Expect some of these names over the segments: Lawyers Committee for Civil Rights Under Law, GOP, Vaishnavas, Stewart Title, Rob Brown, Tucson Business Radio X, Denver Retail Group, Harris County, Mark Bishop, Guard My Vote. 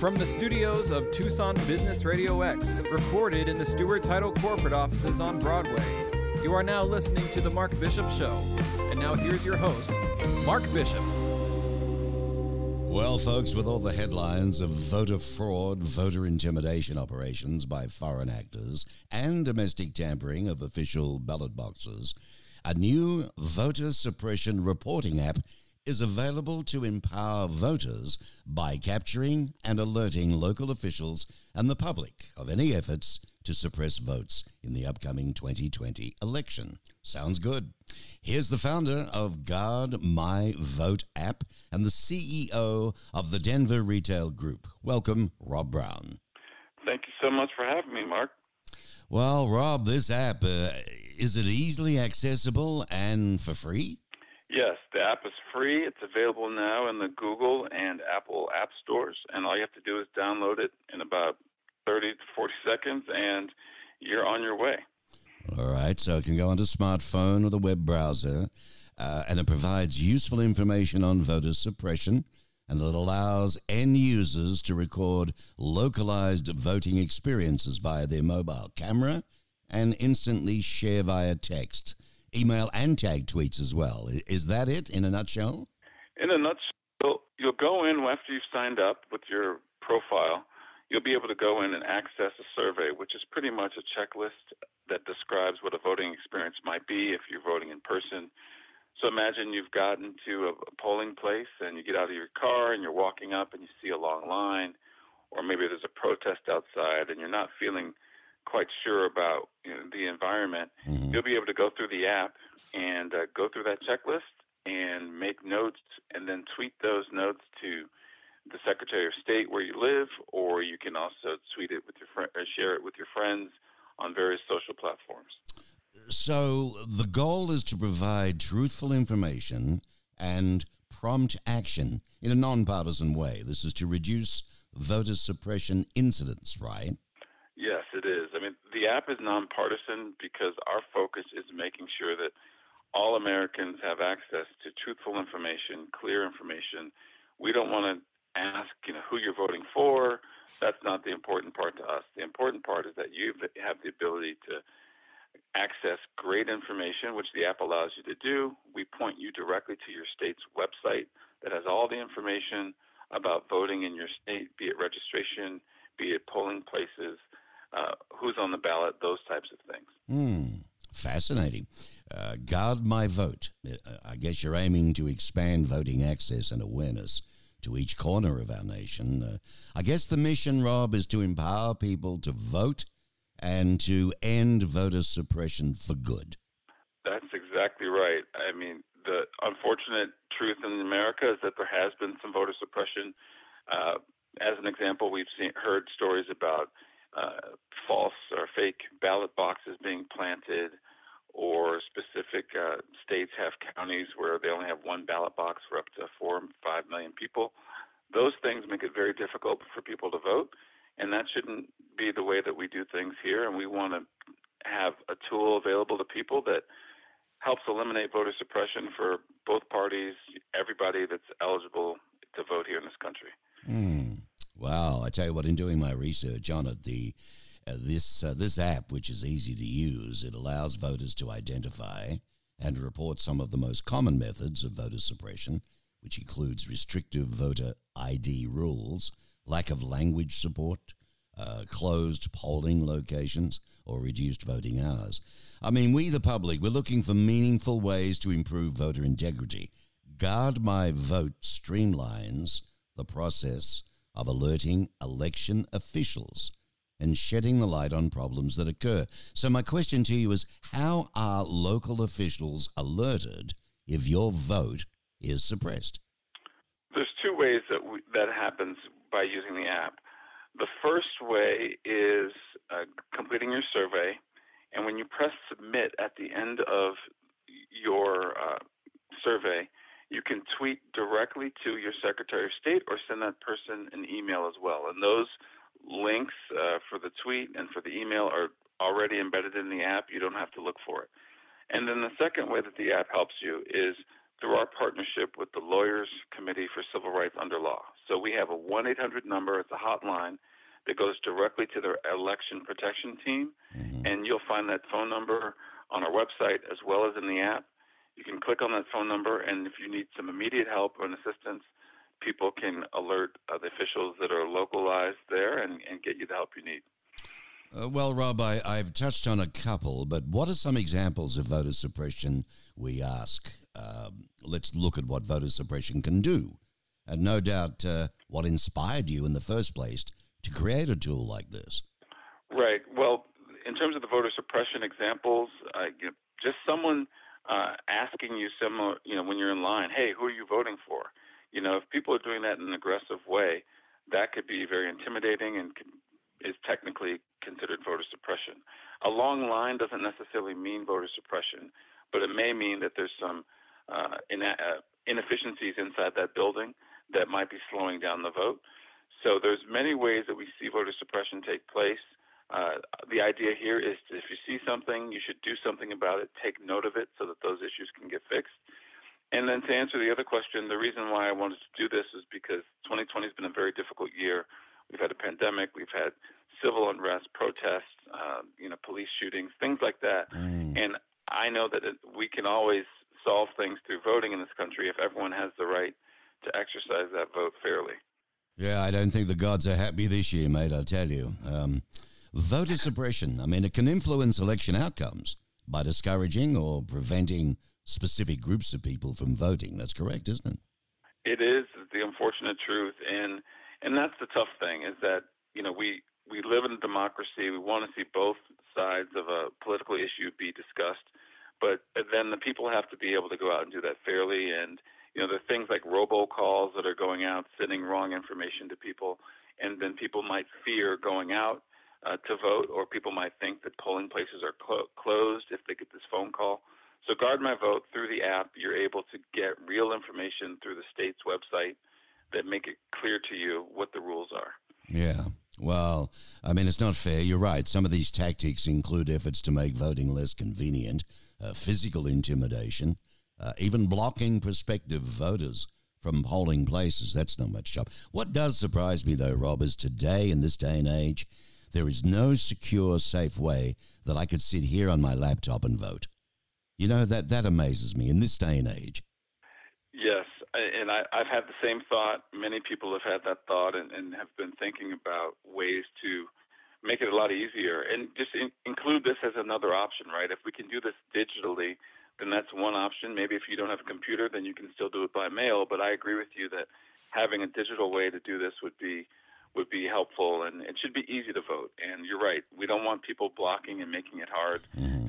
From the studios of Tucson Business Radio X, recorded in the Stewart Title corporate offices on Broadway, you are now listening to The Mark Bishop Show. And now here's your host, Mark Bishop. Well, folks, with all the headlines of voter fraud, voter intimidation operations by foreign actors, and domestic tampering of official ballot boxes, a new voter suppression reporting app is available to empower voters by capturing and alerting local officials and the public of any efforts to suppress votes in the upcoming 2020 election. Sounds good. Here's the founder of Guard My Vote app and the CEO of the Denver Retail Group. Welcome, Rob Brown. Thank you so much for having me, Mark. Well, Rob, this app, is it easily accessible and for free? Yes, the app is free. It's available now in the Google and Apple app stores, and all you have to do is download it in about 30 to 40 seconds, and you're on your way. All right, so it can go onto smartphone or the web browser, and it provides useful information on voter suppression, and it allows end users to record localized voting experiences via their mobile camera and instantly share via text, email, and tag tweets as well. Is that it in a nutshell? In a nutshell, you'll go in after you've signed up with your profile. You'll be able to go in and access a survey, which is pretty much a checklist that describes what a voting experience might be if you're voting in person. So imagine you've gotten to a polling place and you get out of your car and you're walking up and you see a long line, or maybe there's a protest outside and you're not feeling quite sure about the environment. Mm-hmm. You'll be able to go through the app and go through that checklist and make notes and then tweet those notes to the Secretary of State where you live, or you can also tweet it with your share it with your friends on various social platforms. So the goal is to provide truthful information and prompt action in a nonpartisan way. This is to reduce voter suppression incidents, right? Yes, it is. I mean, the app is nonpartisan because our focus is making sure that all Americans have access to truthful information, clear information. We don't want to ask, who you're voting for. That's not the important part to us. The important part is that you have the ability to access great information, which the app allows you to do. We point you directly to your state's website that has all the information about voting in your state, be it registration, be it polling places, who's on the ballot, those types of things. Fascinating. Guard My Vote. I guess you're aiming to expand voting access and awareness to each corner of our nation. I guess the mission, Rob, is to empower people to vote and to end voter suppression for good. That's exactly right. I mean, the unfortunate truth in America is that there has been some voter suppression. As an example, we've heard stories about false or fake ballot boxes being planted, or specific states have counties where they only have one ballot box for up to 4 or 5 million people. Those things make it very difficult for people to vote, and that shouldn't be the way that we do things here, and we want to have a tool available to people that helps eliminate voter suppression for both parties, everybody that's eligible to vote here in this country. Wow, I tell you what, in doing my research on it, this app, which is easy to use, it allows voters to identify and report some of the most common methods of voter suppression, which includes restrictive voter ID rules, lack of language support, closed polling locations, or reduced voting hours. I mean, we, the public, we're looking for meaningful ways to improve voter integrity. Guard My Vote streamlines the process of alerting election officials and shedding the light on problems that occur. So my question to you is, how are local officials alerted if your vote is suppressed? There's two ways that happens by using the app. The first way is completing your survey, and when you press submit at the end of your survey, you can tweet directly to your Secretary of State or send that person an email as well. And those links for the tweet and for the email are already embedded in the app. You don't have to look for it. And then the second way that the app helps you is through our partnership with the Lawyers Committee for Civil Rights Under Law. So we have a 1-800 number. It's a hotline that goes directly to their election protection team, and you'll find that phone number on our website as well as in the app. You can click on that phone number, and if you need some immediate help and assistance, people can alert the officials that are localized there and get you the help you need. Well, Rob, I've touched on a couple, but what are some examples of voter suppression, we ask? Let's look at what voter suppression can do, and no doubt what inspired you in the first place to create a tool like this. Right. Well, in terms of the voter suppression examples, just someone asking you, when you're in line, hey, who are you voting for? You know, if people are doing that in an aggressive way, that could be very intimidating and is technically considered voter suppression. A long line doesn't necessarily mean voter suppression, but it may mean that there's some inefficiencies inside that building that might be slowing down the vote. So there's many ways that we see voter suppression take place. The idea here is if you see something, you should do something about it, take note of it so that those issues can get fixed. And then to answer the other question, the reason why I wanted to do this is because 2020 has been a very difficult year. We've had a pandemic, we've had civil unrest, protests, police shootings, things like that. And I know that we can always solve things through voting in this country if everyone has the right to exercise that vote fairly. Yeah, I don't think the gods are happy this year, mate, I tell you. Voter suppression, it can influence election outcomes by discouraging or preventing specific groups of people from voting. That's correct, isn't it? It is the unfortunate truth, and that's the tough thing is that, we live in a democracy. We want to see both sides of a political issue be discussed, but then the people have to be able to go out and do that fairly. And, there are things like robocalls that are going out, sending wrong information to people, and then people might fear going out to vote, or people might think that polling places are closed if they get this phone call. So Guard My Vote, through the app, you're able to get real information through the state's website that make it clear to you what the rules are. Yeah. Well, it's not fair. You're right. Some of these tactics include efforts to make voting less convenient, physical intimidation, even blocking prospective voters from polling places. That's not much job. What does surprise me, though, Rob, is today, in this day and age, there is no secure, safe way that I could sit here on my laptop and vote. That amazes me in this day and age. Yes, and I've had the same thought. Many people have had that thought and have been thinking about ways to make it a lot easier and just include this as another option, right? If we can do this digitally, then that's one option. Maybe if you don't have a computer, then you can still do it by mail. But I agree with you that having a digital way to do this would be helpful, and it should be easy to vote. And you're right. We don't want people blocking and making it hard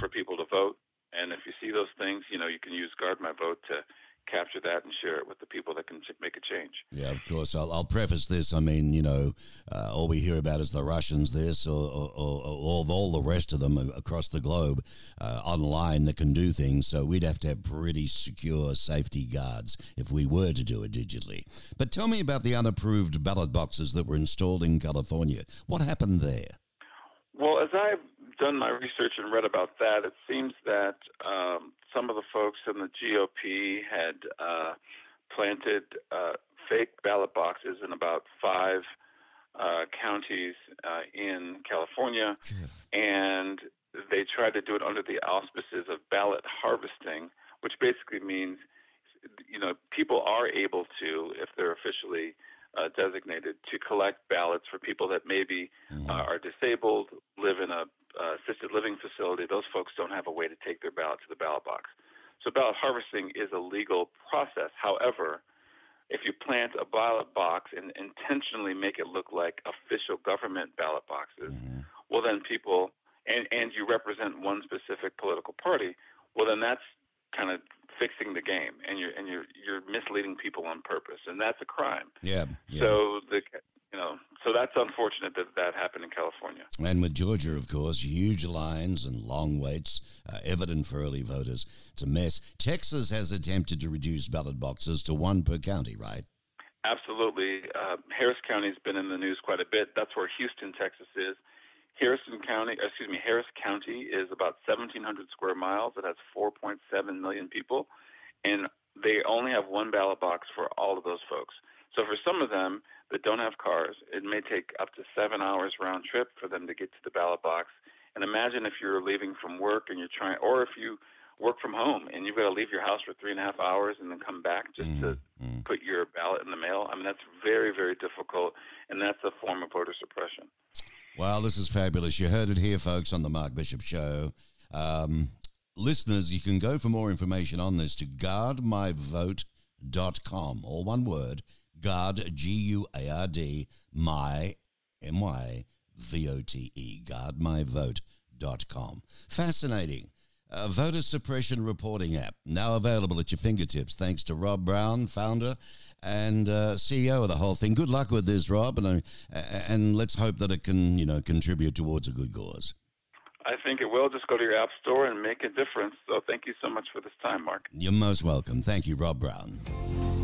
for people to vote. And if you see those things, you can use Guard My Vote to capture that and share it with the people that can make a change. Yeah, of course. I'll preface this. All we hear about is the Russians, this, or all the rest of them across the globe online that can do things. So we'd have to have pretty secure safety guards if we were to do it digitally. But tell me about the unapproved ballot boxes that were installed in California. What happened there? Well, as I've done my research and read about that, it seems that some of the folks in the GOP had planted fake ballot boxes in about 5 counties in California, and they tried to do it under the auspices of ballot harvesting, which basically means, people are able to, if they're officially designated, to collect ballots for people that maybe are disabled, live in a assisted living facility. Those folks don't have a way to take their ballot to the ballot box. So ballot harvesting is a legal process. However, if you plant a ballot box and intentionally make it look like official government ballot boxes, well, then people and you represent one specific political party, well, then that's kind of fixing the game, and you're misleading people on purpose, and that's a crime. Yeah. So so that's unfortunate that happened in California. And with Georgia, of course, huge lines and long waits, evident for early voters. It's a mess. Texas has attempted to reduce ballot boxes to 1 per county, right? Absolutely. Harris County's been in the news quite a bit. That's where Houston, Texas is. Harris County is about 1,700 square miles. It has 4.7 million people, and they only have one ballot box for all of those folks. So for some of them that don't have cars, it may take up to 7 hours round trip for them to get to the ballot box. And imagine if you're leaving from work and you're trying, or if you work from home and you've got to leave your house for 3.5 hours and then come back just to put your ballot in the mail. I mean, that's very, very difficult. And that's a form of voter suppression. Wow, this is fabulous. You heard it here, folks, on the Mark Bishop Show. Listeners, you can go for more information on this to guardmyvote.com, all one word, guard, G-U-A-R-D, my, M-Y-V-O-T-E, guardmyvote.com. Fascinating. Voter Suppression Reporting App, now available at your fingertips, thanks to Rob Brown, founder and CEO of the whole thing. Good luck with this, Rob, and let's hope that it can, you know, contribute towards a good cause. I think it will. Just go to your app store and make a difference. So thank you so much for this time, Mark. You're most welcome. Thank you, Rob Brown.